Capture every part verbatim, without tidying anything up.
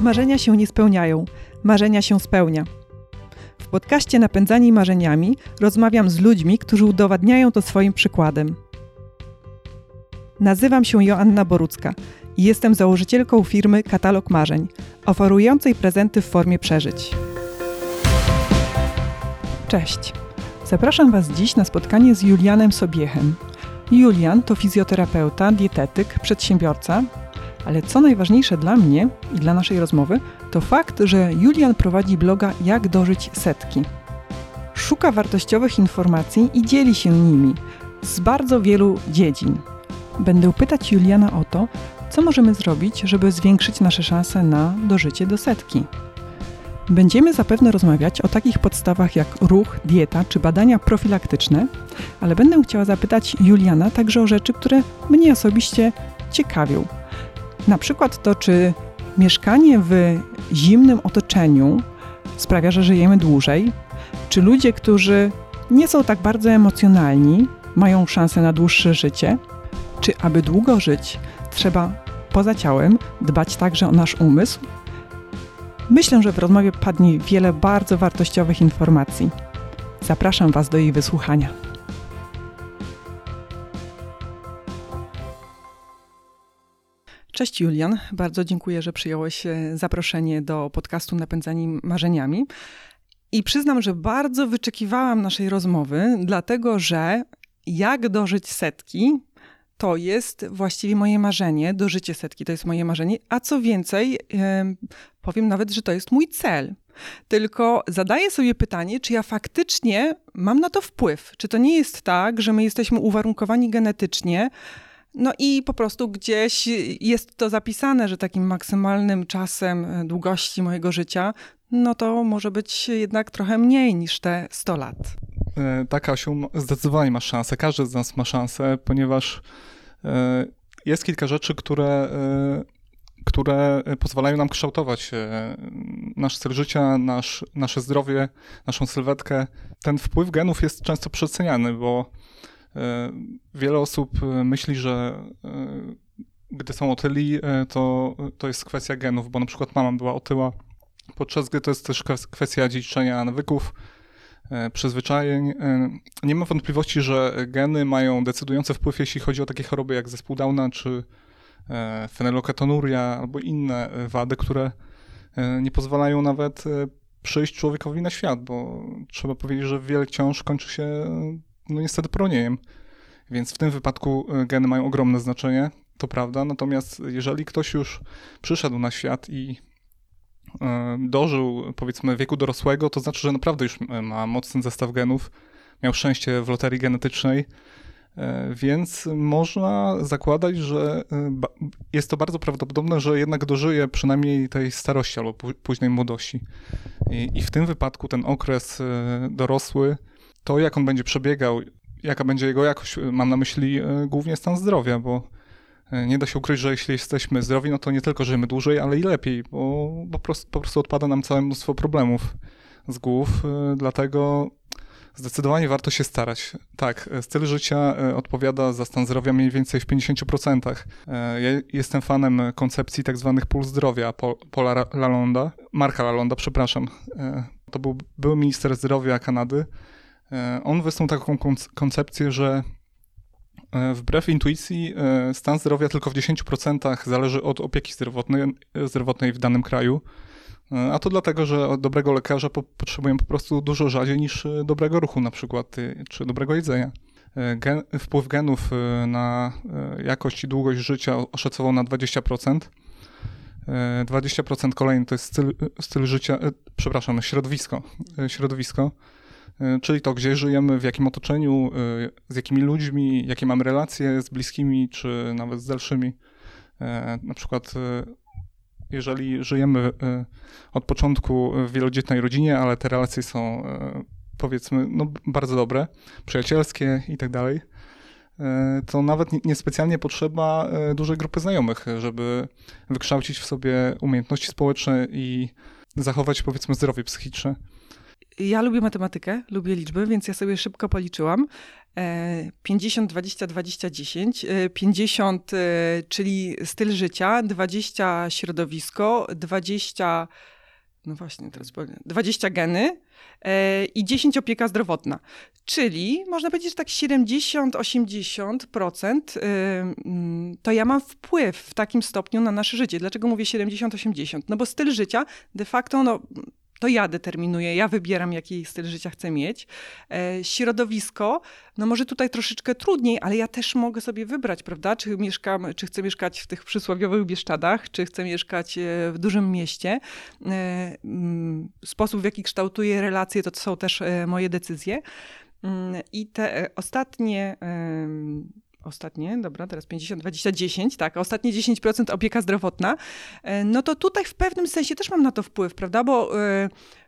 Marzenia się nie spełniają, marzenia się spełnia. W podcaście Napędzani Marzeniami rozmawiam z ludźmi, którzy udowadniają to swoim przykładem. Nazywam się Joanna Borucka i jestem założycielką firmy Katalog Marzeń, oferującej prezenty w formie przeżyć. Cześć! Zapraszam Was dziś na spotkanie z Julianem Sobiechem. Julian to fizjoterapeuta, dietetyk, przedsiębiorca, ale co najważniejsze dla mnie i dla naszej rozmowy, to fakt, że Julian prowadzi bloga Jak dożyć setki. Szuka wartościowych informacji i dzieli się nimi z bardzo wielu dziedzin. Będę pytać Juliana o to, co możemy zrobić, żeby zwiększyć nasze szanse na dożycie do setki. Będziemy zapewne rozmawiać o takich podstawach jak ruch, dieta czy badania profilaktyczne, ale będę chciała zapytać Juliana także o rzeczy, które mnie osobiście ciekawią. Na przykład to, czy mieszkanie w zimnym otoczeniu sprawia, że żyjemy dłużej, czy ludzie, którzy nie są tak bardzo emocjonalni, mają szansę na dłuższe życie, czy aby długo żyć, trzeba poza ciałem dbać także o nasz umysł. Myślę, że w rozmowie padnie wiele bardzo wartościowych informacji. Zapraszam Was do jej wysłuchania. Cześć Julian, bardzo dziękuję, że przyjąłeś zaproszenie do podcastu Napędzani Marzeniami. I przyznam, że bardzo wyczekiwałam naszej rozmowy, dlatego że jak dożyć setki, to jest właściwie moje marzenie, dożycie setki to jest moje marzenie, a co więcej, powiem nawet, że to jest mój cel. Tylko zadaję sobie pytanie, czy ja faktycznie mam na to wpływ. Czy to nie jest tak, że my jesteśmy uwarunkowani genetycznie, no i po prostu gdzieś jest to zapisane, że takim maksymalnym czasem długości mojego życia, no to może być jednak trochę mniej niż te sto lat. Tak, Asiu, zdecydowanie masz szansę. Każdy z nas ma szansę, ponieważ jest kilka rzeczy, które, które pozwalają nam kształtować nasz styl życia, nasz, nasze zdrowie, naszą sylwetkę. Ten wpływ genów jest często przeceniany, bo wiele osób myśli, że gdy są otyli, to, to jest kwestia genów, bo na przykład mama była otyła, podczas gdy to jest też kwestia dziedziczenia nawyków, przyzwyczajeń. Nie ma wątpliwości, że geny mają decydujący wpływ, jeśli chodzi o takie choroby jak zespół Downa, czy fenyloketonuria, albo inne wady, które nie pozwalają nawet przyjść człowiekowi na świat, bo trzeba powiedzieć, że wiele ciąż kończy się no niestety pronieniem, więc w tym wypadku geny mają ogromne znaczenie, to prawda, natomiast jeżeli ktoś już przyszedł na świat i dożył, powiedzmy, wieku dorosłego, to znaczy, że naprawdę już ma mocny zestaw genów, miał szczęście w loterii genetycznej, więc można zakładać, że jest to bardzo prawdopodobne, że jednak dożyje przynajmniej tej starości albo późnej młodości. I, i w tym wypadku ten okres dorosły, to jak on będzie przebiegał, jaka będzie jego jakość, mam na myśli głównie stan zdrowia, bo nie da się ukryć, że jeśli jesteśmy zdrowi, no to nie tylko żyjemy dłużej, ale i lepiej, bo po prostu, po prostu odpada nam całe mnóstwo problemów z głów, dlatego zdecydowanie warto się starać. Tak, styl życia odpowiada za stan zdrowia mniej więcej w pięćdziesiąt procent. Ja jestem fanem koncepcji tak zwanych pól zdrowia Pola Lalonda, Marka Lalonda, przepraszam. To był były minister zdrowia Kanady. On wysnuł taką koncepcję, że wbrew intuicji stan zdrowia tylko w dziesięć procent zależy od opieki zdrowotnej, zdrowotnej w danym kraju, a to dlatego, że od dobrego lekarza potrzebujemy po prostu dużo rzadziej niż dobrego ruchu na przykład, czy dobrego jedzenia. Gen, wpływ genów na jakość i długość życia oszacował na dwadzieścia procent. dwadzieścia procent kolejny to jest styl, styl życia, przepraszam, środowisko, środowisko. Czyli to, gdzie żyjemy, w jakim otoczeniu, z jakimi ludźmi, jakie mamy relacje z bliskimi, czy nawet z dalszymi. Na przykład, jeżeli żyjemy od początku w wielodzietnej rodzinie, ale te relacje są, powiedzmy, no, bardzo dobre, przyjacielskie i tak dalej, to nawet niespecjalnie potrzeba dużej grupy znajomych, żeby wykształcić w sobie umiejętności społeczne i zachować, powiedzmy, zdrowie psychiczne. ja lubię matematykę, lubię liczby, więc ja sobie szybko policzyłam. pięćdziesiąt, dwadzieścia, dwadzieścia, dziesięć. pięćdziesiąt, czyli styl życia, dwadzieścia środowisko, dwadzieścia... No właśnie, teraz powiem. dwadzieścia geny yy, i dziesięć opieka zdrowotna. Czyli można powiedzieć, że tak siedemdziesiąt do osiemdziesięciu procent yy, to ja mam wpływ w takim stopniu na nasze życie. Dlaczego mówię siedemdziesiąt osiemdziesiąt? No bo styl życia de facto no, to ja determinuję, ja wybieram, jaki styl życia chcę mieć. Yy, środowisko, no może tutaj troszeczkę trudniej, ale ja też mogę sobie wybrać, prawda? Czy mieszkam, czy chcę mieszkać w tych przysłowiowych Bieszczadach, czy chcę mieszkać w dużym mieście. Sposób, w jaki kształtuję relacje, to są też moje decyzje. I te ostatnie... Ostatnie, dobra, teraz pięćdziesiąt, dwadzieścia, dziesięć, tak, a ostatnie dziesięć procent opieka zdrowotna, no to tutaj w pewnym sensie też mam na to wpływ, prawda, bo y,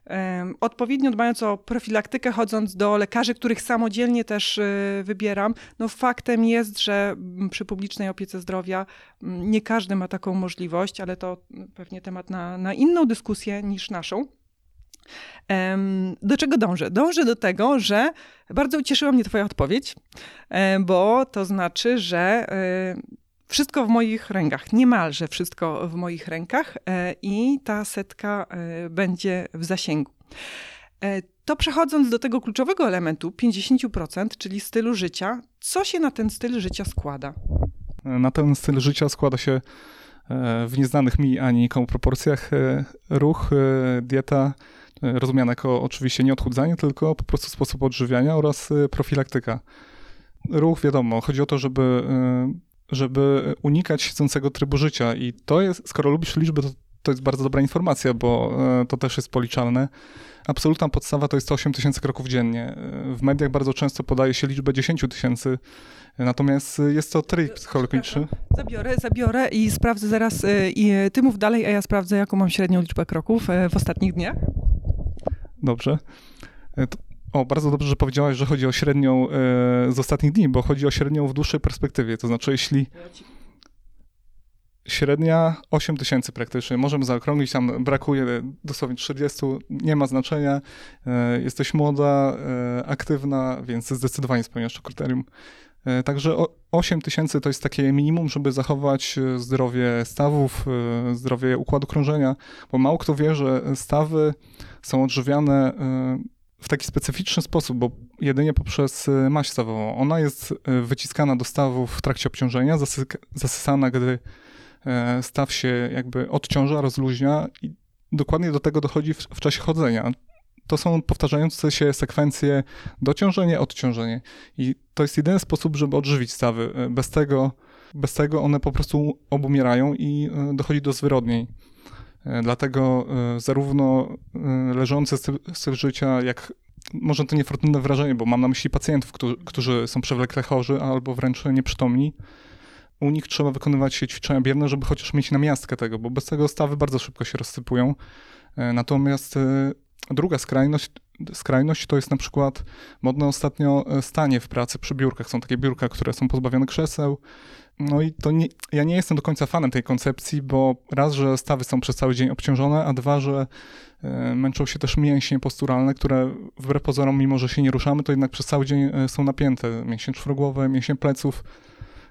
y, odpowiednio dbając o profilaktykę, chodząc do lekarzy, których samodzielnie też y, wybieram, no faktem jest, że przy publicznej opiece zdrowia nie każdy ma taką możliwość, ale to pewnie temat na, na inną dyskusję niż naszą. Do czego dążę? Dążę do tego, że bardzo ucieszyła mnie twoja odpowiedź, bo to znaczy, że wszystko w moich rękach, niemalże wszystko w moich rękach i ta setka będzie w zasięgu. To przechodząc do tego kluczowego elementu, pięćdziesiąt procent, czyli stylu życia, co się na ten styl życia składa? Na ten styl życia składa się w nieznanych mi ani nikomu proporcjach ruch, dieta, rozumiana jako oczywiście nie odchudzanie, tylko po prostu sposób odżywiania oraz profilaktyka. Ruch, wiadomo, chodzi o to, żeby, żeby unikać siedzącego trybu życia i to jest, skoro lubisz liczby, to, to jest bardzo dobra informacja, bo to też jest policzalne. Absolutna podstawa to jest to osiem tysięcy kroków dziennie. W mediach bardzo często podaje się liczbę dziesięć tysięcy, natomiast jest to trik psychologiczny. Zabiorę, zabiorę i sprawdzę zaraz, i ty mów dalej, a ja sprawdzę, jaką mam średnią liczbę kroków w ostatnich dniach. Dobrze. O, bardzo dobrze, że powiedziałaś, że chodzi o średnią z ostatnich dni, bo chodzi o średnią w dłuższej perspektywie, to znaczy jeśli... Średnia osiem tysięcy praktycznie, możemy zaokrąglić, tam brakuje dosłownie trzydziestu, nie ma znaczenia, jesteś młoda, aktywna, więc zdecydowanie spełniasz to kryterium. Także osiem tysięcy to jest takie minimum, żeby zachować zdrowie stawów, zdrowie układu krążenia, bo mało kto wie, że stawy są odżywiane w taki specyficzny sposób, bo jedynie poprzez maść stawową. Ona jest wyciskana do stawów w trakcie obciążenia, zasy- zasysana, gdy staw się jakby odciąża, rozluźnia i dokładnie do tego dochodzi w, w czasie chodzenia. To są powtarzające się sekwencje dociążenie, odciążenie i to jest jedyny sposób, żeby odżywić stawy. Bez tego, bez tego one po prostu obumierają i dochodzi do zwyrodnień. Dlatego zarówno leżący styl życia, jak może to niefortunne wrażenie, bo mam na myśli pacjentów, którzy, którzy są przewlekle chorzy albo wręcz nieprzytomni, u nich trzeba wykonywać ćwiczenia bierne, żeby chociaż mieć namiastkę tego, bo bez tego stawy bardzo szybko się rozsypują. Natomiast druga skrajność, skrajność to jest na przykład modne ostatnio stanie w pracy przy biurkach. Są takie biurka, które są pozbawione krzeseł. No i to nie, ja nie jestem do końca fanem tej koncepcji, bo raz, że stawy są przez cały dzień obciążone, a dwa, że męczą się też mięśnie posturalne, które wbrew pozorom, mimo że się nie ruszamy, to jednak przez cały dzień są napięte. Mięśnie czworogłowe, mięśnie pleców.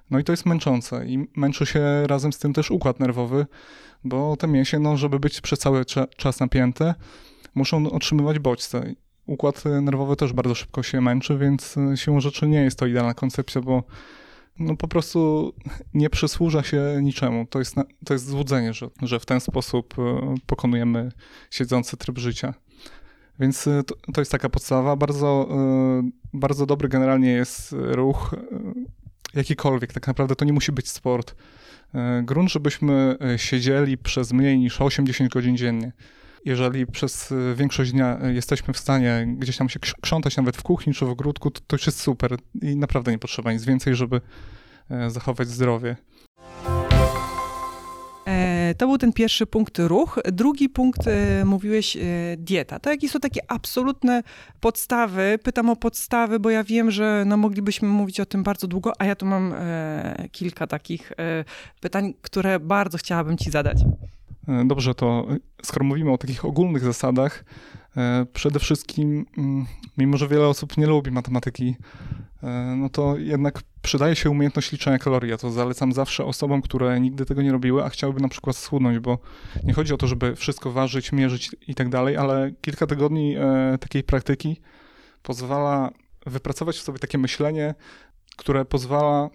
No i to jest męczące i męczy się razem z tym też układ nerwowy, bo te mięśnie, no, żeby być przez cały cza- czas napięte, muszą otrzymywać bodźce. Układ nerwowy też bardzo szybko się męczy, więc siłą rzeczy nie jest to idealna koncepcja, bo no, po prostu nie przysłuża się niczemu. To jest, na, to jest złudzenie, że, że w ten sposób pokonujemy siedzący tryb życia. Więc to, to jest taka podstawa. Bardzo, bardzo dobry generalnie jest ruch, jakikolwiek, tak naprawdę to nie musi być sport. Grunt, żebyśmy siedzieli przez mniej niż osiem do dziesięciu godzin dziennie. Jeżeli przez większość dnia jesteśmy w stanie gdzieś tam się krzątać, nawet w kuchni czy w ogródku, to, to już jest super i naprawdę nie potrzeba nic więcej, żeby zachować zdrowie. To był ten pierwszy punkt, ruch. Drugi punkt, mówiłeś, dieta. To jakie są takie absolutne podstawy? Pytam o podstawy, bo ja wiem, że no, moglibyśmy mówić o tym bardzo długo, a ja tu mam e, kilka takich e, pytań, które bardzo chciałabym ci zadać. Dobrze, to skoro mówimy o takich ogólnych zasadach, przede wszystkim, mimo że wiele osób nie lubi matematyki, no to jednak przydaje się umiejętność liczenia kalorii. Ja to zalecam zawsze osobom, które nigdy tego nie robiły, a chciałyby na przykład schudnąć, bo nie chodzi o to, żeby wszystko ważyć, mierzyć i tak dalej, ale kilka tygodni takiej praktyki pozwala wypracować w sobie takie myślenie, które pozwala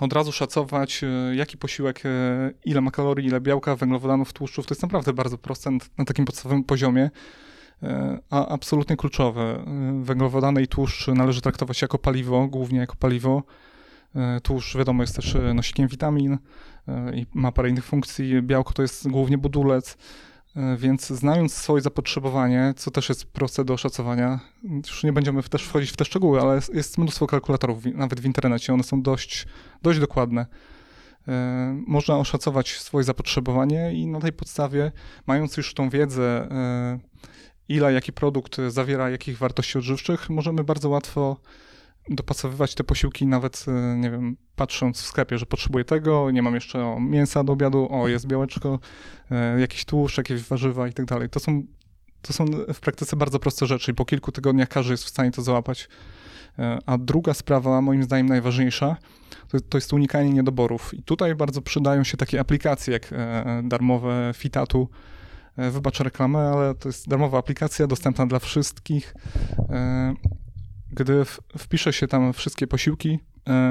od razu szacować, jaki posiłek, ile ma kalorii, ile białka, węglowodanów, tłuszczów. To jest naprawdę bardzo proste na takim podstawowym poziomie, a absolutnie kluczowe. Węglowodany i tłuszcz należy traktować jako paliwo, głównie jako paliwo. Tłuszcz, wiadomo, jest też nosikiem witamin i ma parę innych funkcji. Białko to jest głównie budulec, więc znając swoje zapotrzebowanie, co też jest proste do oszacowania, już nie będziemy też wchodzić w te szczegóły, ale jest mnóstwo kalkulatorów, nawet w internecie, one są dość, dość dokładne. Można oszacować swoje zapotrzebowanie i na tej podstawie, mając już tą wiedzę, ile jaki produkt zawiera jakich wartości odżywczych, możemy bardzo łatwo dopasowywać te posiłki, nawet, nie wiem, patrząc w sklepie, że potrzebuję tego, nie mam jeszcze o, mięsa do obiadu, o, jest białeczko, y, jakiś tłuszcz, jakieś warzywa i tak dalej. To są, to są w praktyce bardzo proste rzeczy i po kilku tygodniach każdy jest w stanie to załapać. Y, a druga sprawa, moim zdaniem najważniejsza, to, to jest unikanie niedoborów. I tutaj bardzo przydają się takie aplikacje jak y, darmowe Fitatu. Y, wybacz reklamę, ale to jest darmowa aplikacja dostępna dla wszystkich. Y, Gdy wpisze się tam wszystkie posiłki,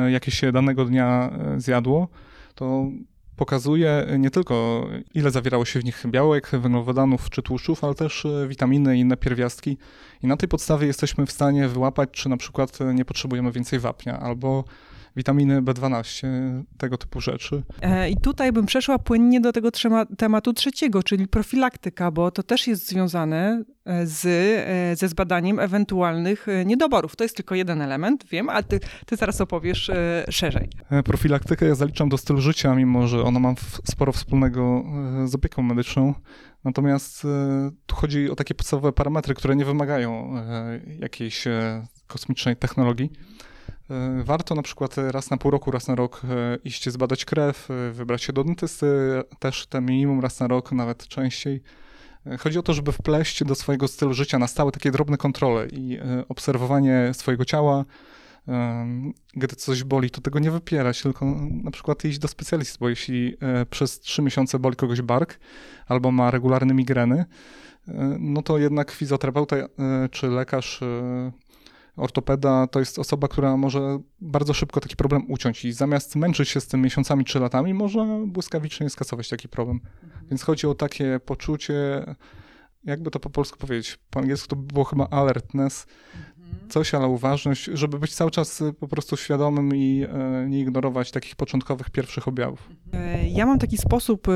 jakie się danego dnia zjadło, to pokazuje nie tylko ile zawierało się w nich białek, węglowodanów czy tłuszczów, ale też witaminy i inne pierwiastki. I na tej podstawie jesteśmy w stanie wyłapać, czy na przykład nie potrzebujemy więcej wapnia albo witaminy B dwanaście, tego typu rzeczy. I tutaj bym przeszła płynnie do tego tematu trzeciego, czyli profilaktyka, bo to też jest związane z, ze zbadaniem ewentualnych niedoborów. To jest tylko jeden element, wiem, ale ty, ty zaraz opowiesz szerzej. Profilaktykę ja zaliczam do stylu życia, mimo że ona ma sporo wspólnego z opieką medyczną. Natomiast tu chodzi o takie podstawowe parametry, które nie wymagają jakiejś kosmicznej technologii. Warto na przykład raz na pół roku, raz na rok iść zbadać krew, wybrać się do dentysty, też te minimum raz na rok, nawet częściej. Chodzi o to, żeby wpleść do swojego stylu życia na stałe takie drobne kontrole i obserwowanie swojego ciała. Gdy coś boli, to tego nie wypierać, tylko na przykład iść do specjalisty, bo jeśli przez trzy miesiące boli kogoś bark albo ma regularne migreny, no to jednak fizjoterapeuta czy lekarz, ortopeda to jest osoba, która może bardzo szybko taki problem uciąć i zamiast męczyć się z tym miesiącami czy latami, może błyskawicznie skasować taki problem. Mhm. Więc chodzi o takie poczucie, jakby to po polsku powiedzieć, po angielsku to by było chyba alertness, mhm. coś, ale uważność, żeby być cały czas po prostu świadomym i nie ignorować takich początkowych pierwszych objawów. Ja mam taki sposób,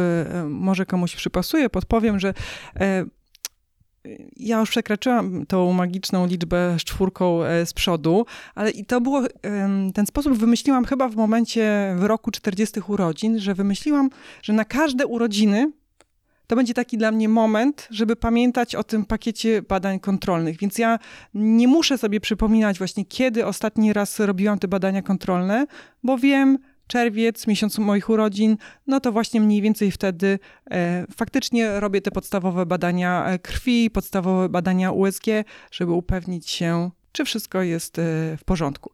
może komuś przypasuje, podpowiem, że ja już przekraczyłam tą magiczną liczbę z czwórką z przodu, ale i to było, ten sposób wymyśliłam chyba w momencie w roku czterdziestych urodzin, że wymyśliłam, że na każde urodziny to będzie taki dla mnie moment, żeby pamiętać o tym pakiecie badań kontrolnych. Więc ja nie muszę sobie przypominać właśnie, kiedy ostatni raz robiłam te badania kontrolne, bo wiem, czerwiec, miesiąc moich urodzin, no to właśnie mniej więcej wtedy e, faktycznie robię te podstawowe badania krwi, podstawowe badania U S G, żeby upewnić się, czy wszystko jest e, w porządku.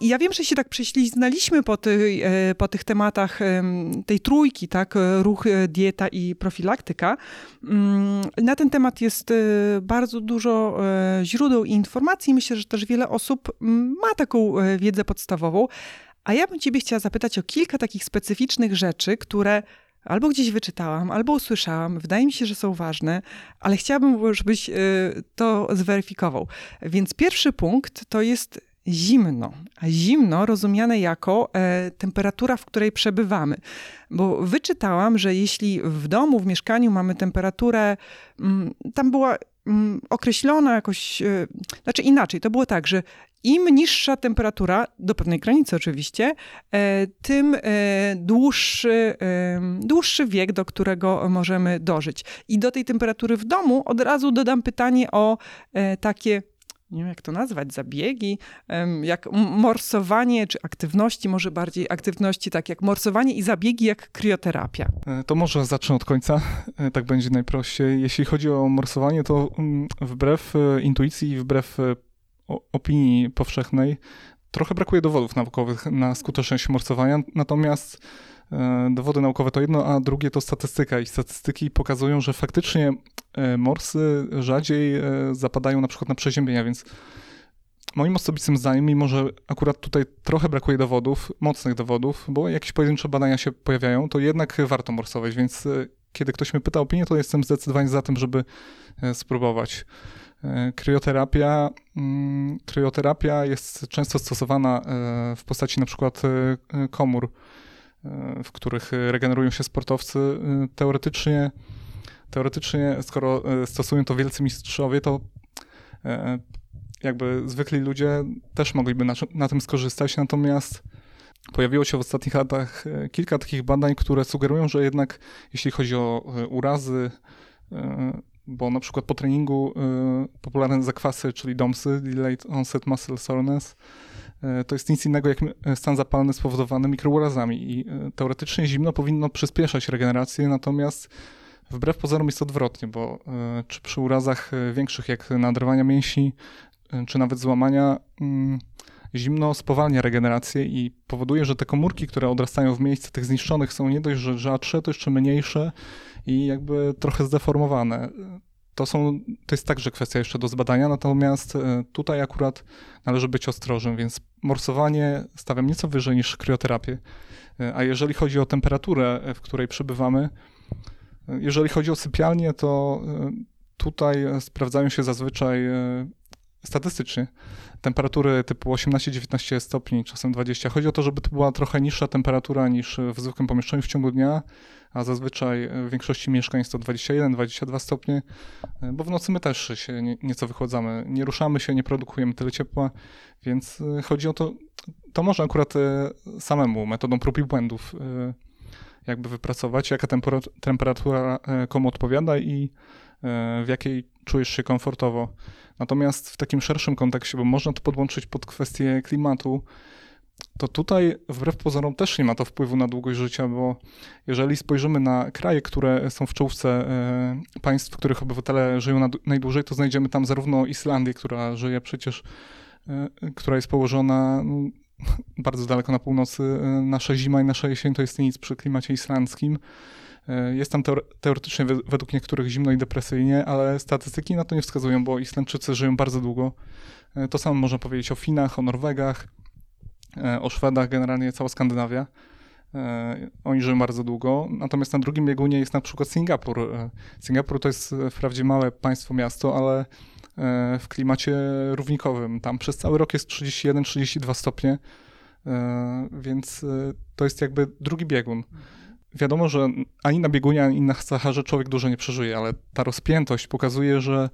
I ja wiem, że się tak prześliznaliśmy po, ty, e, po tych tematach e, tej trójki, tak, ruch, e, dieta i profilaktyka. Mm, na ten temat jest e, bardzo dużo e, źródeł i informacji. Myślę, że też wiele osób m, ma taką e, wiedzę podstawową. A ja bym ciebie chciała zapytać o kilka takich specyficznych rzeczy, które albo gdzieś wyczytałam, albo usłyszałam. Wydaje mi się, że są ważne, ale chciałabym, żebyś e, to zweryfikował. Więc pierwszy punkt to jest zimno, a zimno rozumiane jako e, temperatura, w której przebywamy. Bo wyczytałam, że jeśli w domu, w mieszkaniu mamy temperaturę, m, tam była m, określona jakoś, e, znaczy inaczej, to było tak, że im niższa temperatura, do pewnej granicy oczywiście, e, tym e, dłuższy, e, dłuższy wiek, do którego możemy dożyć. I do tej temperatury w domu od razu dodam pytanie o e, takie nie wiem jak to nazwać, zabiegi, jak morsowanie czy aktywności, może bardziej aktywności, tak jak morsowanie i zabiegi jak krioterapia. To może zacznę od końca, tak będzie najprościej. Jeśli chodzi o morsowanie, to wbrew intuicji i wbrew opinii powszechnej trochę brakuje dowodów naukowych na skuteczność morsowania, natomiast dowody naukowe to jedno, a drugie to statystyka i statystyki pokazują, że faktycznie morsy rzadziej zapadają na przykład na przeziębienia, więc moim osobistym zdaniem, mimo że akurat tutaj trochę brakuje dowodów, mocnych dowodów, bo jakieś pojedyncze badania się pojawiają, to jednak warto morsować, więc kiedy ktoś mnie pyta o opinię, to jestem zdecydowanie za tym, żeby spróbować. Krioterapia, krioterapia jest często stosowana w postaci na przykład komór, w których regenerują się sportowcy. Teoretycznie, teoretycznie, skoro stosują to wielcy mistrzowie, to jakby zwykli ludzie też mogliby na, na tym skorzystać. Natomiast pojawiło się w ostatnich latach kilka takich badań, które sugerują, że jednak jeśli chodzi o urazy, bo na przykład po treningu popularne zakwasy, czyli D O M S y, Delayed Onset Muscle Soreness, to jest nic innego jak stan zapalny spowodowany mikrourazami i teoretycznie zimno powinno przyspieszać regenerację, natomiast wbrew pozorom jest odwrotnie, bo czy przy urazach większych jak naderwania mięśni, czy nawet złamania, zimno spowalnia regenerację i powoduje, że te komórki, które odrastają w miejsce tych zniszczonych, są nie dość, że rzadsze, to jeszcze mniejsze i jakby trochę zdeformowane. To, są, to jest także kwestia jeszcze do zbadania, natomiast tutaj akurat należy być ostrożnym, więc morsowanie stawiam nieco wyżej niż krioterapię. A jeżeli chodzi o temperaturę, w której przebywamy, jeżeli chodzi o sypialnię, to tutaj sprawdzają się zazwyczaj statystycznie temperatury typu osiemnaście dziewiętnaście stopni, czasem dwadzieścia. Chodzi o to, żeby to była trochę niższa temperatura niż w zwykłym pomieszczeniu w ciągu dnia, a zazwyczaj w większości mieszkań jest to dwadzieścia jeden dwadzieścia dwa stopnie, bo w nocy my też się nie, nieco wychładzamy, nie ruszamy się, nie produkujemy tyle ciepła, więc chodzi o to, to można akurat samemu metodą prób i błędów jakby wypracować, jaka temperatura komu odpowiada i w jakiej czujesz się komfortowo. Natomiast w takim szerszym kontekście, bo można to podłączyć pod kwestię klimatu, to tutaj wbrew pozorom też nie ma to wpływu na długość życia, bo jeżeli spojrzymy na kraje, które są w czołówce państw, których obywatele żyją najdłużej, to znajdziemy tam zarówno Islandię, która żyje przecież, która jest położona bardzo daleko na północy. Nasza zima i nasza jesień to jest nic przy klimacie islandzkim. Jest tam teore- teoretycznie według niektórych zimno i depresyjnie, ale statystyki na to nie wskazują, bo Islandczycy żyją bardzo długo. To samo można powiedzieć o Finach, o Norwegach, o Szwedach, generalnie cała Skandynawia. Oni żyją bardzo długo. Natomiast na drugim biegunie jest na przykład Singapur. Singapur to jest wprawdzie małe państwo, miasto, ale w klimacie równikowym. Tam przez cały rok jest trzydzieści jeden trzydzieści dwa stopnie, więc to jest jakby drugi biegun. Wiadomo, że ani na biegunie, ani na Saharze człowiek dużo nie przeżyje, ale ta rozpiętość pokazuje, że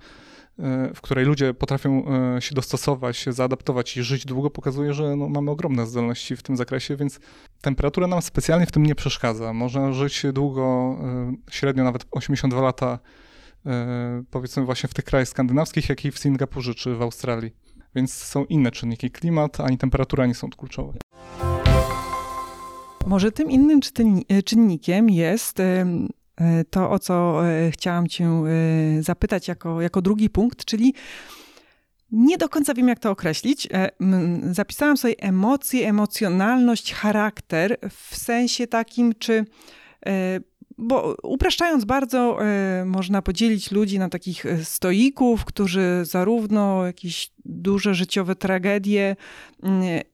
w której ludzie potrafią się dostosować, zaadaptować i żyć długo, pokazuje, że no, mamy ogromne zdolności w tym zakresie, więc temperatura nam specjalnie w tym nie przeszkadza. Można żyć długo, średnio nawet osiemdziesiąt dwa lata, powiedzmy właśnie w tych krajach skandynawskich, jak i w Singapurze czy w Australii. Więc są inne czynniki, klimat ani temperatura nie są kluczowe. Może tym innym czynnikiem jest to, o co chciałam cię zapytać jako, jako drugi punkt, czyli nie do końca wiem, jak to określić. Zapisałam sobie emocje, emocjonalność, charakter w sensie takim, czy... Bo upraszczając bardzo, można podzielić ludzi na takich stoików, którzy zarówno jakieś duże życiowe tragedie,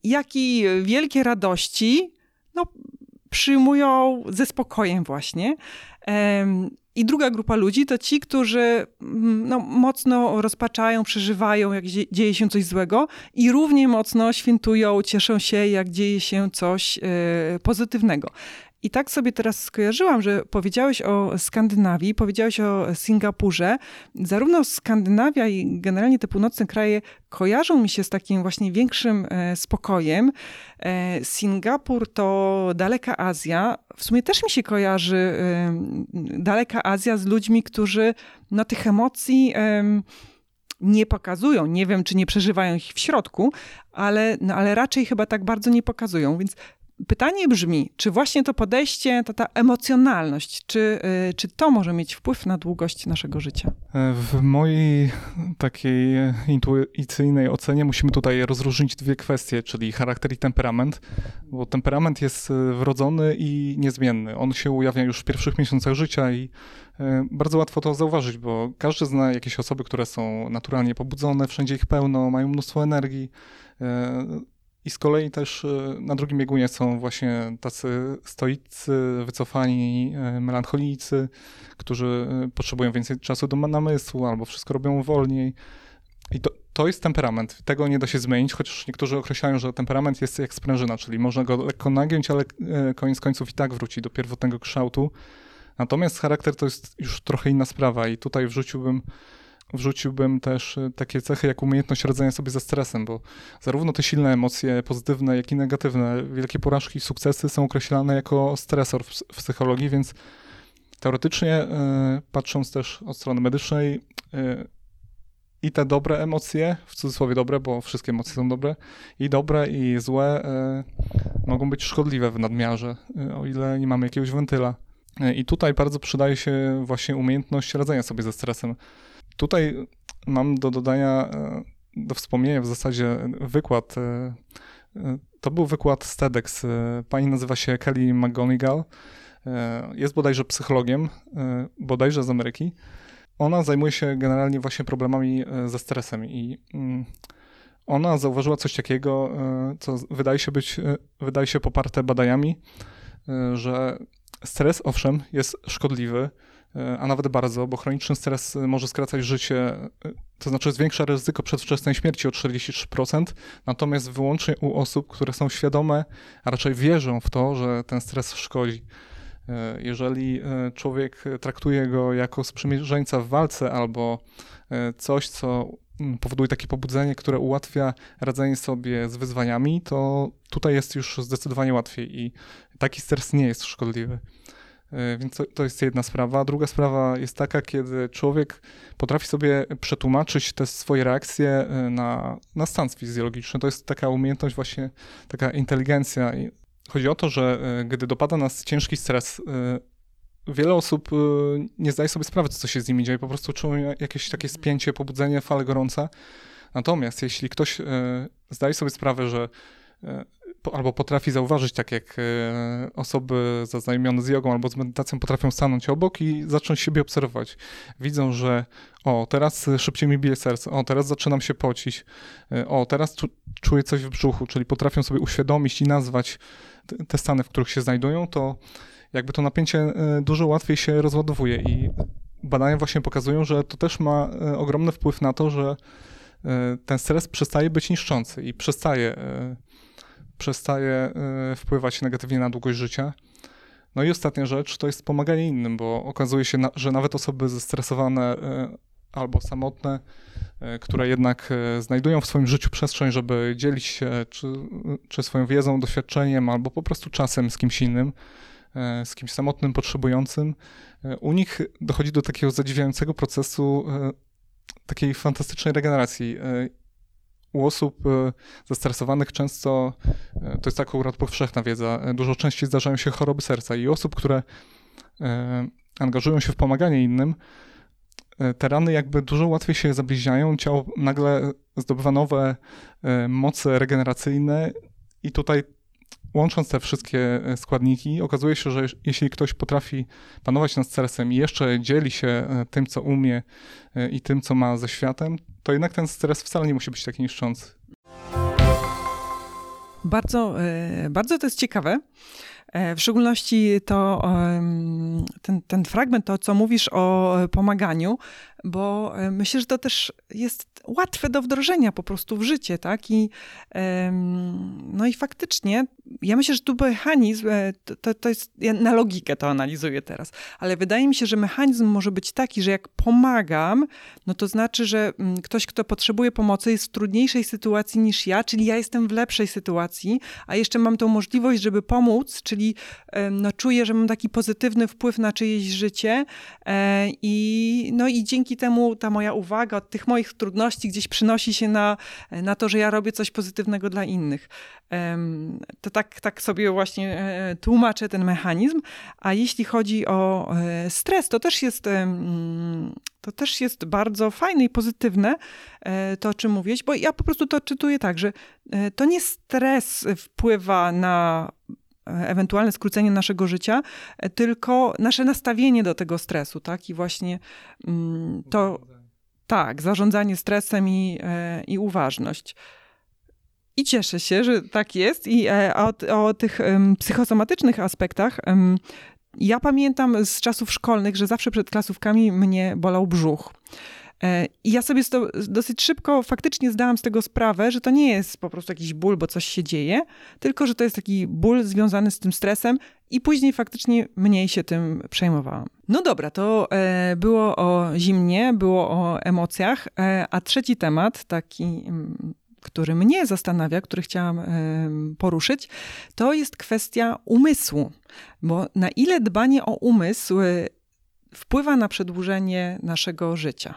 jak i wielkie radości... No, przyjmują ze spokojem właśnie. I druga grupa ludzi to ci, którzy no, mocno rozpaczają, przeżywają, jak dzieje się coś złego i równie mocno świętują, cieszą się, jak dzieje się coś pozytywnego. I tak sobie teraz skojarzyłam, że powiedziałeś o Skandynawii, powiedziałeś o Singapurze. Zarówno Skandynawia i generalnie te północne kraje kojarzą mi się z takim właśnie większym spokojem. Singapur to daleka Azja. W sumie też mi się kojarzy daleka Azja z ludźmi, którzy no, tych emocji nie pokazują. Nie wiem, czy nie przeżywają ich w środku, ale, no, ale raczej chyba tak bardzo nie pokazują. Więc pytanie brzmi, czy właśnie to podejście, ta, ta emocjonalność, czy, czy to może mieć wpływ na długość naszego życia? W mojej takiej intuicyjnej ocenie musimy tutaj rozróżnić dwie kwestie, czyli charakter i temperament, bo temperament jest wrodzony i niezmienny. On się ujawnia już w pierwszych miesiącach życia i bardzo łatwo to zauważyć, bo każdy zna jakieś osoby, które są naturalnie pobudzone, wszędzie ich pełno, mają mnóstwo energii. I z kolei też na drugim biegunie są właśnie tacy stoicy, wycofani melancholicy, którzy potrzebują więcej czasu do namysłu albo wszystko robią wolniej. I to, to jest temperament. Tego nie da się zmienić, chociaż niektórzy określają, że temperament jest jak sprężyna, czyli można go lekko nagiąć, ale koniec końców i tak wróci do pierwotnego kształtu. Natomiast charakter to jest już trochę inna sprawa i tutaj wrzuciłbym Wrzuciłbym też takie cechy jak umiejętność radzenia sobie ze stresem, bo zarówno te silne emocje, pozytywne, jak i negatywne, wielkie porażki, sukcesy są określane jako stresor w psychologii, więc teoretycznie, patrząc też od strony medycznej, i te dobre emocje, w cudzysłowie dobre, bo wszystkie emocje są dobre, i dobre, i złe, mogą być szkodliwe w nadmiarze, o ile nie mamy jakiegoś wentyla. I tutaj bardzo przydaje się właśnie umiejętność radzenia sobie ze stresem. Tutaj mam do dodania, do wspomnienia w zasadzie wykład. To był wykład z TEDx. Pani nazywa się Kelly McGonigal. Jest bodajże psychologiem, bodajże z Ameryki. Ona zajmuje się generalnie właśnie problemami ze stresem i ona zauważyła coś takiego, co wydaje się być, wydaje się poparte badaniami, że stres, owszem, jest szkodliwy, a nawet bardzo, bo chroniczny stres może skracać życie, to znaczy zwiększa ryzyko przedwczesnej śmierci o czterdzieści trzy procent, natomiast wyłącznie u osób, które są świadome, a raczej wierzą w to, że ten stres szkodzi. Jeżeli człowiek traktuje go jako sprzymierzeńca w walce albo coś, co powoduje takie pobudzenie, które ułatwia radzenie sobie z wyzwaniami, to tutaj jest już zdecydowanie łatwiej i taki stres nie jest szkodliwy. Więc to, to jest jedna sprawa. Druga sprawa jest taka, kiedy człowiek potrafi sobie przetłumaczyć te swoje reakcje na, na stan fizjologiczny. To jest taka umiejętność właśnie, taka inteligencja. I chodzi o to, że gdy dopada nas ciężki stres, wiele osób nie zdaje sobie sprawy, co się z nimi dzieje. Po prostu czują jakieś takie spięcie, pobudzenie, fale gorąca. Natomiast jeśli ktoś zdaje sobie sprawę, że albo potrafi zauważyć, tak jak osoby zaznajomione z jogą albo z medytacją potrafią stanąć obok i zacząć siebie obserwować. Widzą, że o, teraz szybciej mi bije serce, o, teraz zaczynam się pocić, o, teraz czu- czuję coś w brzuchu, czyli potrafią sobie uświadomić i nazwać te, te stany, w których się znajdują, to jakby to napięcie dużo łatwiej się rozładowuje i badania właśnie pokazują, że to też ma ogromny wpływ na to, że ten stres przestaje być niszczący i przestaje przestaje wpływać negatywnie na długość życia. No i ostatnia rzecz to jest pomaganie innym, bo okazuje się, że nawet osoby zestresowane albo samotne, które jednak znajdują w swoim życiu przestrzeń, żeby dzielić się czy, czy swoją wiedzą, doświadczeniem, albo po prostu czasem z kimś innym, z kimś samotnym, potrzebującym, u nich dochodzi do takiego zadziwiającego procesu takiej fantastycznej regeneracji. U osób zestresowanych często, to jest akurat powszechna wiedza, dużo częściej zdarzają się choroby serca i osób, które angażują się w pomaganie innym, te rany jakby dużo łatwiej się zabliźniają, ciało nagle zdobywa nowe moce regeneracyjne i tutaj łącząc te wszystkie składniki, okazuje się, że jeśli ktoś potrafi panować nad stresem i jeszcze dzieli się tym, co umie i tym, co ma ze światem, to jednak ten stres wcale nie musi być taki niszczący. Bardzo, bardzo to jest ciekawe. W szczególności to, ten, ten fragment, to co mówisz o pomaganiu, bo myślę, że to też jest łatwe do wdrożenia po prostu w życie, tak? I, no i faktycznie, ja myślę, że tu mechanizm, to, to jest, ja na logikę to analizuję teraz, ale wydaje mi się, że mechanizm może być taki, że jak pomagam, no to znaczy, że ktoś, kto potrzebuje pomocy, jest w trudniejszej sytuacji niż ja, czyli ja jestem w lepszej sytuacji, a jeszcze mam tą możliwość, żeby pomóc, czyli no, czuję, że mam taki pozytywny wpływ na czyjeś życie i, no, i dzięki dzięki temu ta moja uwaga od tych moich trudności gdzieś przynosi się na, na to, że ja robię coś pozytywnego dla innych. To tak, tak sobie właśnie tłumaczę ten mechanizm. A jeśli chodzi o stres, to też jest... To też jest bardzo fajne i pozytywne to, o czym mówiłeś, bo ja po prostu to czytuję tak, że to nie stres wpływa na ewentualne skrócenie naszego życia, tylko nasze nastawienie do tego stresu, tak? I właśnie to, tak, zarządzanie stresem i, i uważność. I cieszę się, że tak jest. I o, o tych psychosomatycznych aspektach ja pamiętam z czasów szkolnych, że zawsze przed klasówkami mnie bolał brzuch. I ja sobie to dosyć szybko faktycznie zdałam z tego sprawę, że to nie jest po prostu jakiś ból, bo coś się dzieje, tylko że to jest taki ból związany z tym stresem i później faktycznie mniej się tym przejmowałam. No dobra, to było o zimnie, było o emocjach, a trzeci temat, taki, który mnie zastanawia, który chciałam poruszyć, to jest kwestia umysłu. Bo na ile dbanie o umysł wpływa na przedłużenie naszego życia?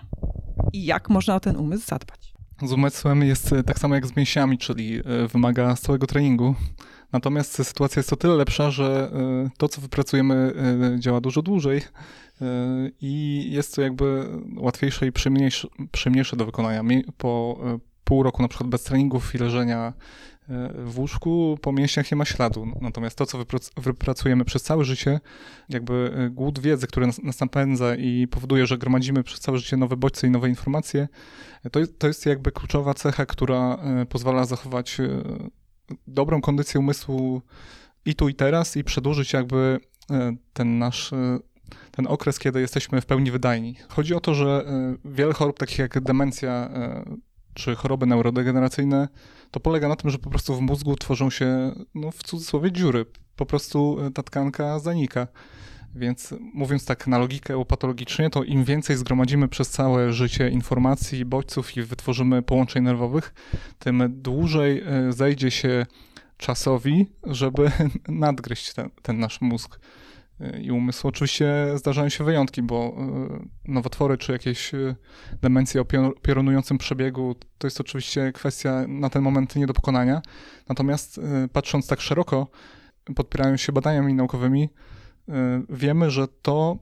I jak można o ten umysł zadbać? Z umysłem jest tak samo jak z mięśniami, czyli wymaga całego treningu. Natomiast sytuacja jest o tyle lepsza, że to, co wypracujemy, działa dużo dłużej i jest to jakby łatwiejsze i przyjemniejsze, przyjemniejsze do wykonania. Po pół roku na przykład bez treningów i leżenia w łóżku po mięśniach nie ma śladu. Natomiast to, co wypracujemy przez całe życie, jakby głód wiedzy, który nas, nas napędza i powoduje, że gromadzimy przez całe życie nowe bodźce i nowe informacje, to jest, to jest jakby kluczowa cecha, która pozwala zachować dobrą kondycję umysłu i tu i teraz i przedłużyć jakby ten nasz ten okres, kiedy jesteśmy w pełni wydajni. Chodzi o to, że wiele chorób takich jak demencja czy choroby neurodegeneracyjne, to polega na tym, że po prostu w mózgu tworzą się, no w cudzysłowie, dziury. Po prostu ta tkanka zanika. Więc mówiąc tak na logikę patologicznie, to im więcej zgromadzimy przez całe życie informacji, bodźców i wytworzymy połączeń nerwowych, tym dłużej zejdzie się czasowi, żeby nadgryźć ten, ten nasz mózg i umysł. Oczywiście zdarzają się wyjątki, bo nowotwory czy jakieś demencje o piorunującym przebiegu to jest oczywiście kwestia na ten moment nie do pokonania. Natomiast patrząc tak szeroko, podpierając się badaniami naukowymi, wiemy, że to,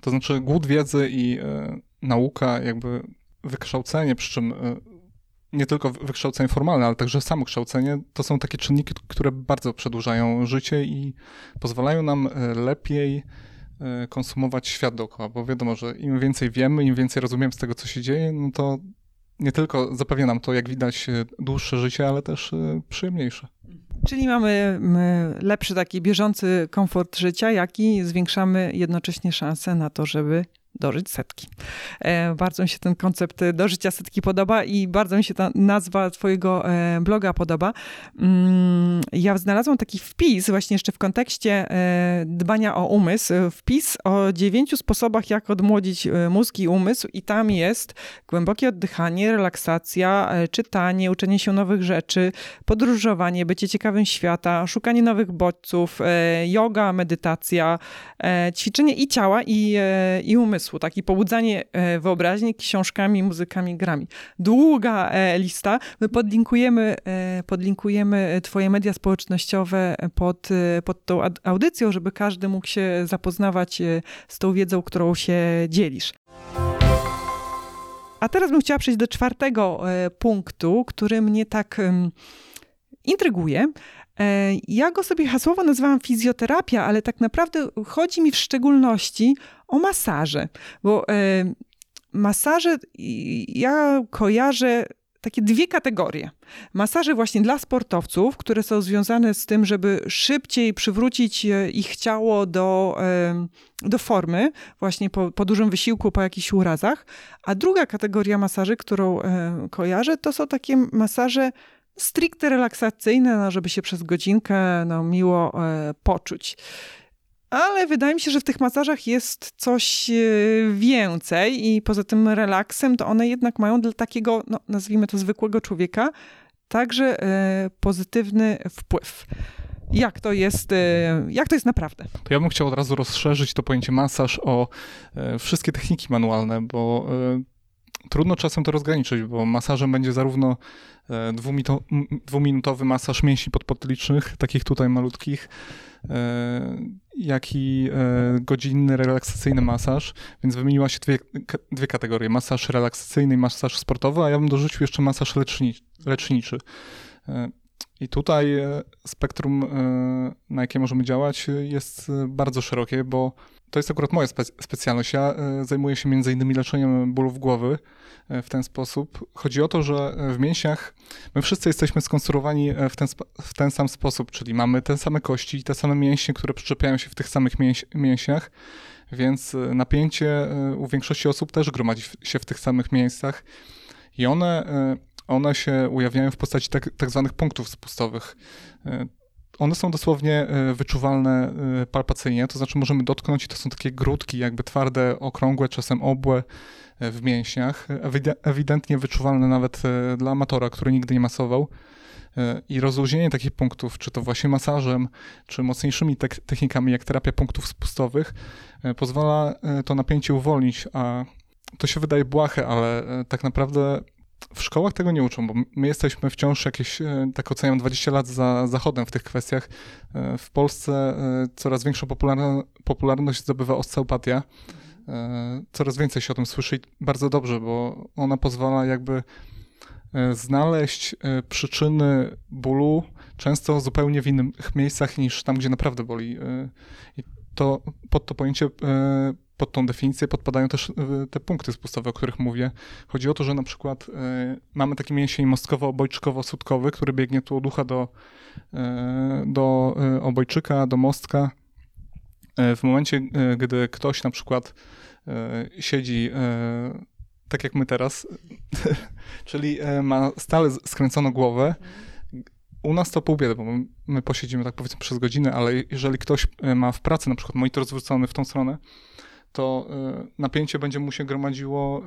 to znaczy głód wiedzy i nauka, jakby wykształcenie, przy czym nie tylko wykształcenie formalne, ale także samokształcenie, to są takie czynniki, które bardzo przedłużają życie i pozwalają nam lepiej konsumować świat dookoła, bo wiadomo, że im więcej wiemy, im więcej rozumiemy z tego, co się dzieje, no to nie tylko zapewnia nam to, jak widać, dłuższe życie, ale też przyjemniejsze. Czyli mamy lepszy taki bieżący komfort życia, jak i zwiększamy jednocześnie szanse na to, żeby dożyć setki. Bardzo mi się ten koncept do życia setki podoba i bardzo mi się ta nazwa twojego bloga podoba. Ja znalazłam taki wpis właśnie jeszcze w kontekście dbania o umysł. Wpis o dziewięciu sposobach, jak odmłodzić mózg i umysł i tam jest głębokie oddychanie, relaksacja, czytanie, uczenie się nowych rzeczy, podróżowanie, bycie ciekawym świata, szukanie nowych bodźców, joga, medytacja, ćwiczenie i ciała i, i umysłu. Tak, i pobudzanie wyobraźni książkami, muzykami, grami. Długa lista. My podlinkujemy, podlinkujemy twoje media społecznościowe pod, pod tą audycją, żeby każdy mógł się zapoznawać z tą wiedzą, którą się dzielisz. A teraz bym chciała przejść do czwartego punktu, który mnie tak intryguje. Ja go sobie hasłowo nazywałam fizjoterapia, ale tak naprawdę chodzi mi w szczególności o masaże, bo masaże ja kojarzę takie dwie kategorie. Masaże właśnie dla sportowców, które są związane z tym, żeby szybciej przywrócić ich ciało do, do formy, właśnie po, po dużym wysiłku, po jakichś urazach. A druga kategoria masaży, którą kojarzę, to są takie masaże stricte relaksacyjne, no, żeby się przez godzinkę no, miło e, poczuć. Ale wydaje mi się, że w tych masażach jest coś więcej i poza tym relaksem, to one jednak mają dla takiego, no, nazwijmy to zwykłego człowieka, także e, pozytywny wpływ. jak to jest, jak to jest naprawdę. To ja bym chciał od razu rozszerzyć to pojęcie masaż o wszystkie techniki manualne, bo trudno czasem to rozgraniczyć, bo masażem będzie zarówno dwuminutowy masaż mięśni podpotylicznych, takich tutaj malutkich, jak i godzinny relaksacyjny masaż, więc wymieniła się dwie, dwie kategorie, masaż relaksacyjny i masaż sportowy, a ja bym dorzucił jeszcze masaż leczniczy. leczniczy. I tutaj spektrum, na jakie możemy działać, jest bardzo szerokie, bo to jest akurat moja spe- specjalność. Ja zajmuję się między innymi leczeniem bólów głowy w ten sposób. Chodzi o to, że w mięśniach my wszyscy jesteśmy skonstruowani w ten, sp- w ten sam sposób, czyli mamy te same kości i te same mięśnie, które przyczepiają się w tych samych mięś- mięśniach, więc napięcie u większości osób też gromadzi się w tych samych miejscach i one... One się ujawniają w postaci tak, tak zwanych punktów spustowych. One są dosłownie wyczuwalne palpacyjnie, to znaczy możemy dotknąć i to są takie grudki, jakby twarde, okrągłe, czasem obłe w mięśniach. Ewidentnie wyczuwalne nawet dla amatora, który nigdy nie masował. I rozluźnienie takich punktów, czy to właśnie masażem, czy mocniejszymi tek- technikami jak terapia punktów spustowych, pozwala to napięcie uwolnić, a to się wydaje błahe, ale tak naprawdę... W szkołach tego nie uczą, bo my jesteśmy wciąż jakieś, tak oceniam, dwadzieścia lat za zachodem w tych kwestiach. W Polsce coraz większą popularność zdobywa osteopatia. Coraz więcej się o tym słyszy i bardzo dobrze, bo ona pozwala jakby znaleźć przyczyny bólu często zupełnie w innych miejscach niż tam, gdzie naprawdę boli. I to pod to pojęcie... Pod tą definicję podpadają też te punkty spustowe, o których mówię. Chodzi o to, że na przykład mamy taki mięsień mostkowo-obojczykowo-sutkowy, który biegnie tu od ucha do, do obojczyka, do mostka. W momencie, gdy ktoś na przykład siedzi tak jak my teraz, czyli ma stale skręconą głowę, u nas to pół biedy, bo my posiedzimy tak powiedzmy przez godzinę, ale jeżeli ktoś ma w pracy na przykład monitor zwrócony w tą stronę, to napięcie będzie mu się gromadziło,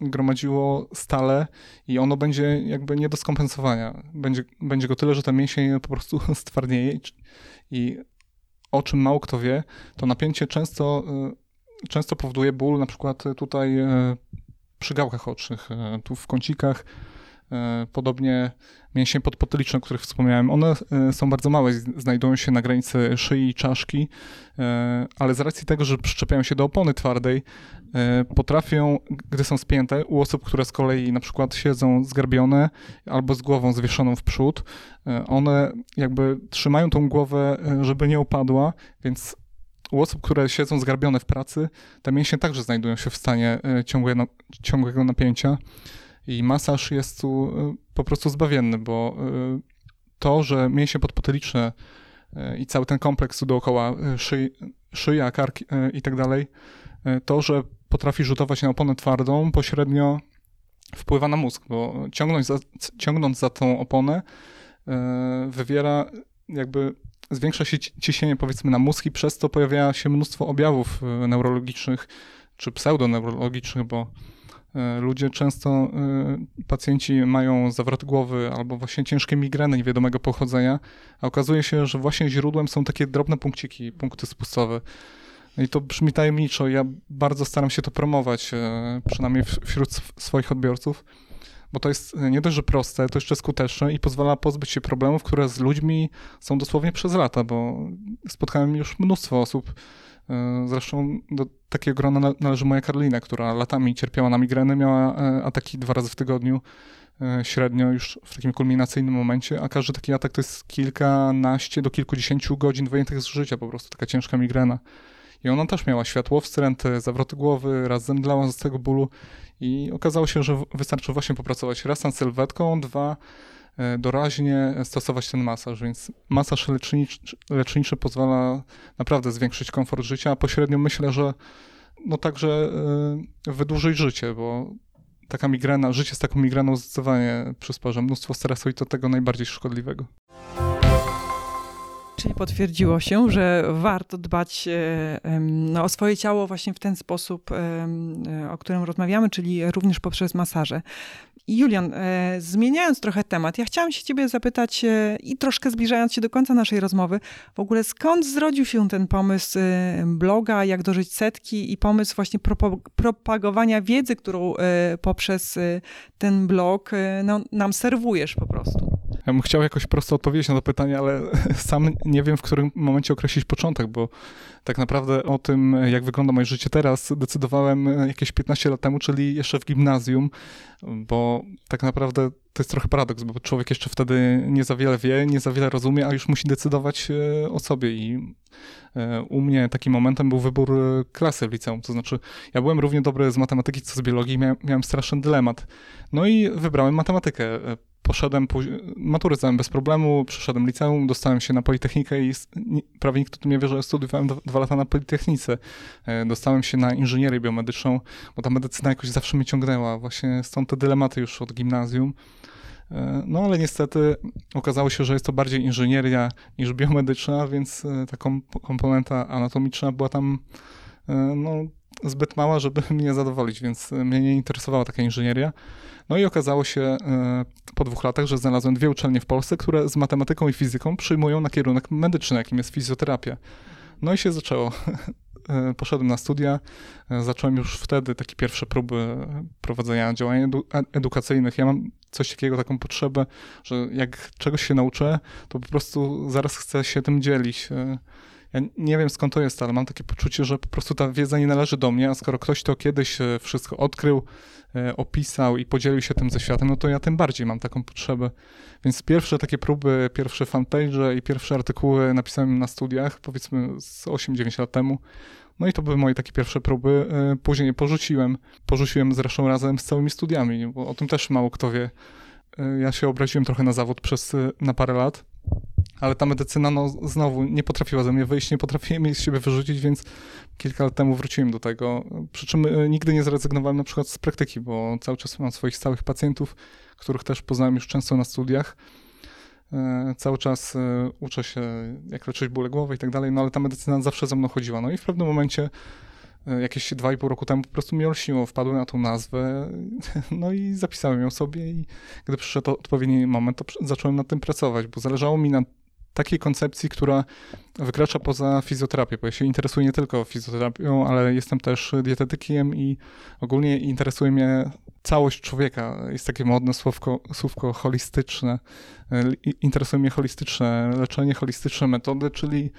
gromadziło stale i ono będzie jakby nie do skompensowania. Będzie, będzie go tyle, że ten mięsień po prostu stwardnieje i o czym mało kto wie, to napięcie często, często powoduje ból na przykład tutaj przy gałkach ocznych, tu w kącikach. Podobnie mięśnie podpotyliczne, o których wspomniałem, one są bardzo małe, znajdują się na granicy szyi i czaszki, ale z racji tego, że przyczepiają się do opony twardej, potrafią, gdy są spięte, u osób, które z kolei na przykład siedzą zgarbione albo z głową zwieszoną w przód, one jakby trzymają tą głowę, żeby nie upadła, więc u osób, które siedzą zgarbione w pracy, te mięśnie także znajdują się w stanie ciągłego napięcia. I masaż jest tu po prostu zbawienny, bo to, że mięśnie podpotyliczne i cały ten kompleks tu dookoła, szy, szyja, kark i tak dalej, to, że potrafi rzutować na oponę twardą, pośrednio wpływa na mózg, bo ciągnąć za, ciągnąc za tą oponę wywiera jakby, zwiększa się ciśnienie powiedzmy na mózg i przez to pojawia się mnóstwo objawów neurologicznych czy pseudoneurologicznych, bo ludzie często, pacjenci mają zawroty głowy albo właśnie ciężkie migreny niewiadomego pochodzenia, a okazuje się, że właśnie źródłem są takie drobne punkciki, punkty spustowe. I to brzmi tajemniczo. Ja bardzo staram się to promować, przynajmniej wśród swoich odbiorców, bo to jest nie dość, że proste, to jeszcze skuteczne i pozwala pozbyć się problemów, które z ludźmi są dosłownie przez lata, bo spotkałem już mnóstwo osób. Zresztą do takiego grona należy moja Karolina, która latami cierpiała na migreny, miała ataki dwa razy w tygodniu średnio już w takim kulminacyjnym momencie, a każdy taki atak to jest kilkanaście do kilkudziesięciu godzin wyjętych z życia, po prostu taka ciężka migrena. I ona też miała światłowstręt, zawroty głowy, raz zemdlała z tego bólu i okazało się, że wystarczy właśnie popracować raz nad sylwetką, dwa doraźnie stosować ten masaż, więc masaż leczniczy, leczniczy pozwala naprawdę zwiększyć komfort życia, a pośrednio myślę, że no także wydłużyć życie, bo taka migrena, życie z taką migreną zdecydowanie przysparza mnóstwo stresu i to tego najbardziej szkodliwego. Czyli potwierdziło się, że warto dbać no, o swoje ciało właśnie w ten sposób, o którym rozmawiamy, czyli również poprzez masaże. Julian, zmieniając trochę temat, ja chciałam się ciebie zapytać i troszkę zbliżając się do końca naszej rozmowy, w ogóle skąd zrodził się ten pomysł bloga Jak dożyć setki i pomysł właśnie propagowania wiedzy, którą poprzez ten blog no, nam serwujesz po prostu? Ja bym chciał jakoś prosto odpowiedzieć na to pytanie, ale sam nie wiem, w którym momencie określić początek, bo tak naprawdę o tym, jak wygląda moje życie teraz, decydowałem jakieś piętnaście lat temu, czyli jeszcze w gimnazjum, bo tak naprawdę to jest trochę paradoks, bo człowiek jeszcze wtedy nie za wiele wie, nie za wiele rozumie, a już musi decydować o sobie i u mnie takim momentem był wybór klasy w liceum, to znaczy ja byłem równie dobry z matematyki co z biologii i miałem, miałem straszny dylemat. No i wybrałem matematykę. Poszedłem, maturę zdałem bez problemu, przeszedłem liceum, dostałem się na Politechnikę i prawie nikt tu nie wie, że studiowałem dwa lata na Politechnice. Dostałem się na inżynierię biomedyczną, bo ta medycyna jakoś zawsze mnie ciągnęła. Właśnie stąd te dylematy już od gimnazjum. No ale niestety okazało się, że jest to bardziej inżynieria niż biomedyczna, więc ta komponenta anatomiczna była tam no, zbyt mała, żeby mnie zadowolić, więc mnie nie interesowała taka inżynieria. No i okazało się po dwóch latach, że znalazłem dwie uczelnie w Polsce, które z matematyką i fizyką przyjmują na kierunek medyczny, jakim jest fizjoterapia. No i się zaczęło. Poszedłem na studia, zacząłem już wtedy takie pierwsze próby prowadzenia działań edu- edukacyjnych. Ja mam coś takiego, taką potrzebę, że jak czegoś się nauczę, to po prostu zaraz chcę się tym dzielić. Ja nie wiem skąd to jest, ale mam takie poczucie, że po prostu ta wiedza nie należy do mnie, a skoro ktoś to kiedyś wszystko odkrył, opisał i podzielił się tym ze światem, no to ja tym bardziej mam taką potrzebę. Więc pierwsze takie próby, pierwsze fanpage i pierwsze artykuły napisałem na studiach, powiedzmy z osiem dziewięć lat temu. No i to były moje takie pierwsze próby. Później je porzuciłem. Porzuciłem zresztą razem z całymi studiami, bo o tym też mało kto wie. Ja się obraziłem trochę na zawód przez na parę lat. Ale ta medycyna, no znowu, nie potrafiła ze mnie wyjść, nie potrafiłem jej z siebie wyrzucić, więc kilka lat temu wróciłem do tego. Przy czym nigdy nie zrezygnowałem na przykład z praktyki, bo cały czas mam swoich stałych pacjentów, których też poznałem już często na studiach. Cały czas uczę się, jak leczyć bóle głowy i tak dalej, no ale ta medycyna zawsze ze mną chodziła. No i w pewnym momencie, jakieś dwa i pół roku temu po prostu mnie olśniło, wpadłem na tą nazwę, no i zapisałem ją sobie i gdy przyszedł odpowiedni moment, to zacząłem nad tym pracować, bo zależało mi na takiej koncepcji, która wykracza poza fizjoterapię, bo ja się interesuję nie tylko fizjoterapią, ale jestem też dietetykiem i ogólnie interesuje mnie całość człowieka. Jest takie modne słówko, słówko holistyczne, interesuje mnie holistyczne leczenie, holistyczne metody, czyli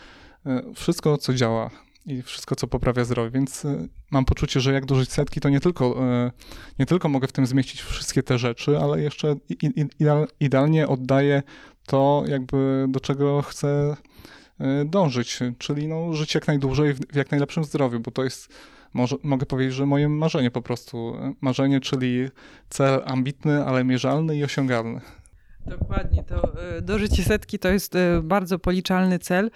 wszystko, co działa. I wszystko, co poprawia zdrowie, więc mam poczucie, że jak dożyć setki, to nie tylko, nie tylko mogę w tym zmieścić wszystkie te rzeczy, ale jeszcze idealnie oddaję to, jakby do czego chcę dążyć, czyli no, żyć jak najdłużej w jak najlepszym zdrowiu, bo to jest, może, mogę powiedzieć, że moje marzenie po prostu. Marzenie, czyli cel ambitny, ale mierzalny i osiągalny. Dokładnie, to dożycie setki to jest bardzo policzalny cel,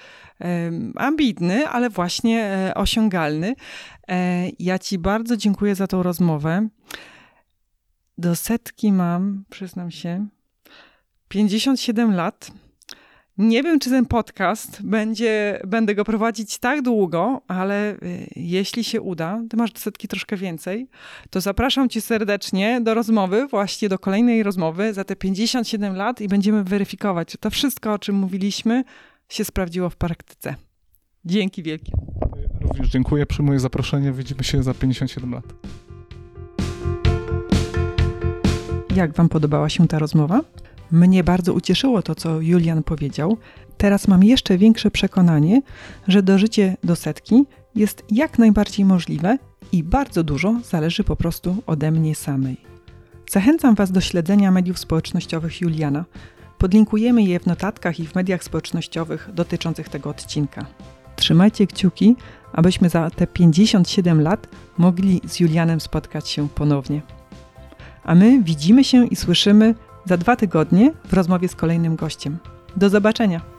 ambitny, ale właśnie osiągalny. Ja ci bardzo dziękuję za tą rozmowę. Do setki mam, przyznam się, pięćdziesiąt siedem lat. Nie wiem, czy ten podcast będzie, będę go prowadzić tak długo, ale jeśli się uda, ty masz setki troszkę więcej, to zapraszam cię serdecznie do rozmowy, właśnie do kolejnej rozmowy za te pięćdziesiąt siedem lat i będziemy weryfikować, czy to wszystko, o czym mówiliśmy, się sprawdziło w praktyce. Dzięki wielkie. Również dziękuję, przyjmuję zaproszenie, widzimy się za pięćdziesiąt siedem lat. Jak wam podobała się ta rozmowa? Mnie bardzo ucieszyło to, co Julian powiedział. Teraz mam jeszcze większe przekonanie, że dożycie do setki jest jak najbardziej możliwe i bardzo dużo zależy po prostu ode mnie samej. Zachęcam was do śledzenia mediów społecznościowych Juliana. Podlinkujemy je w notatkach i w mediach społecznościowych dotyczących tego odcinka. Trzymajcie kciuki, abyśmy za te pięćdziesiąt siedem lat mogli z Julianem spotkać się ponownie. A my widzimy się i słyszymy za dwa tygodnie w rozmowie z kolejnym gościem. Do zobaczenia!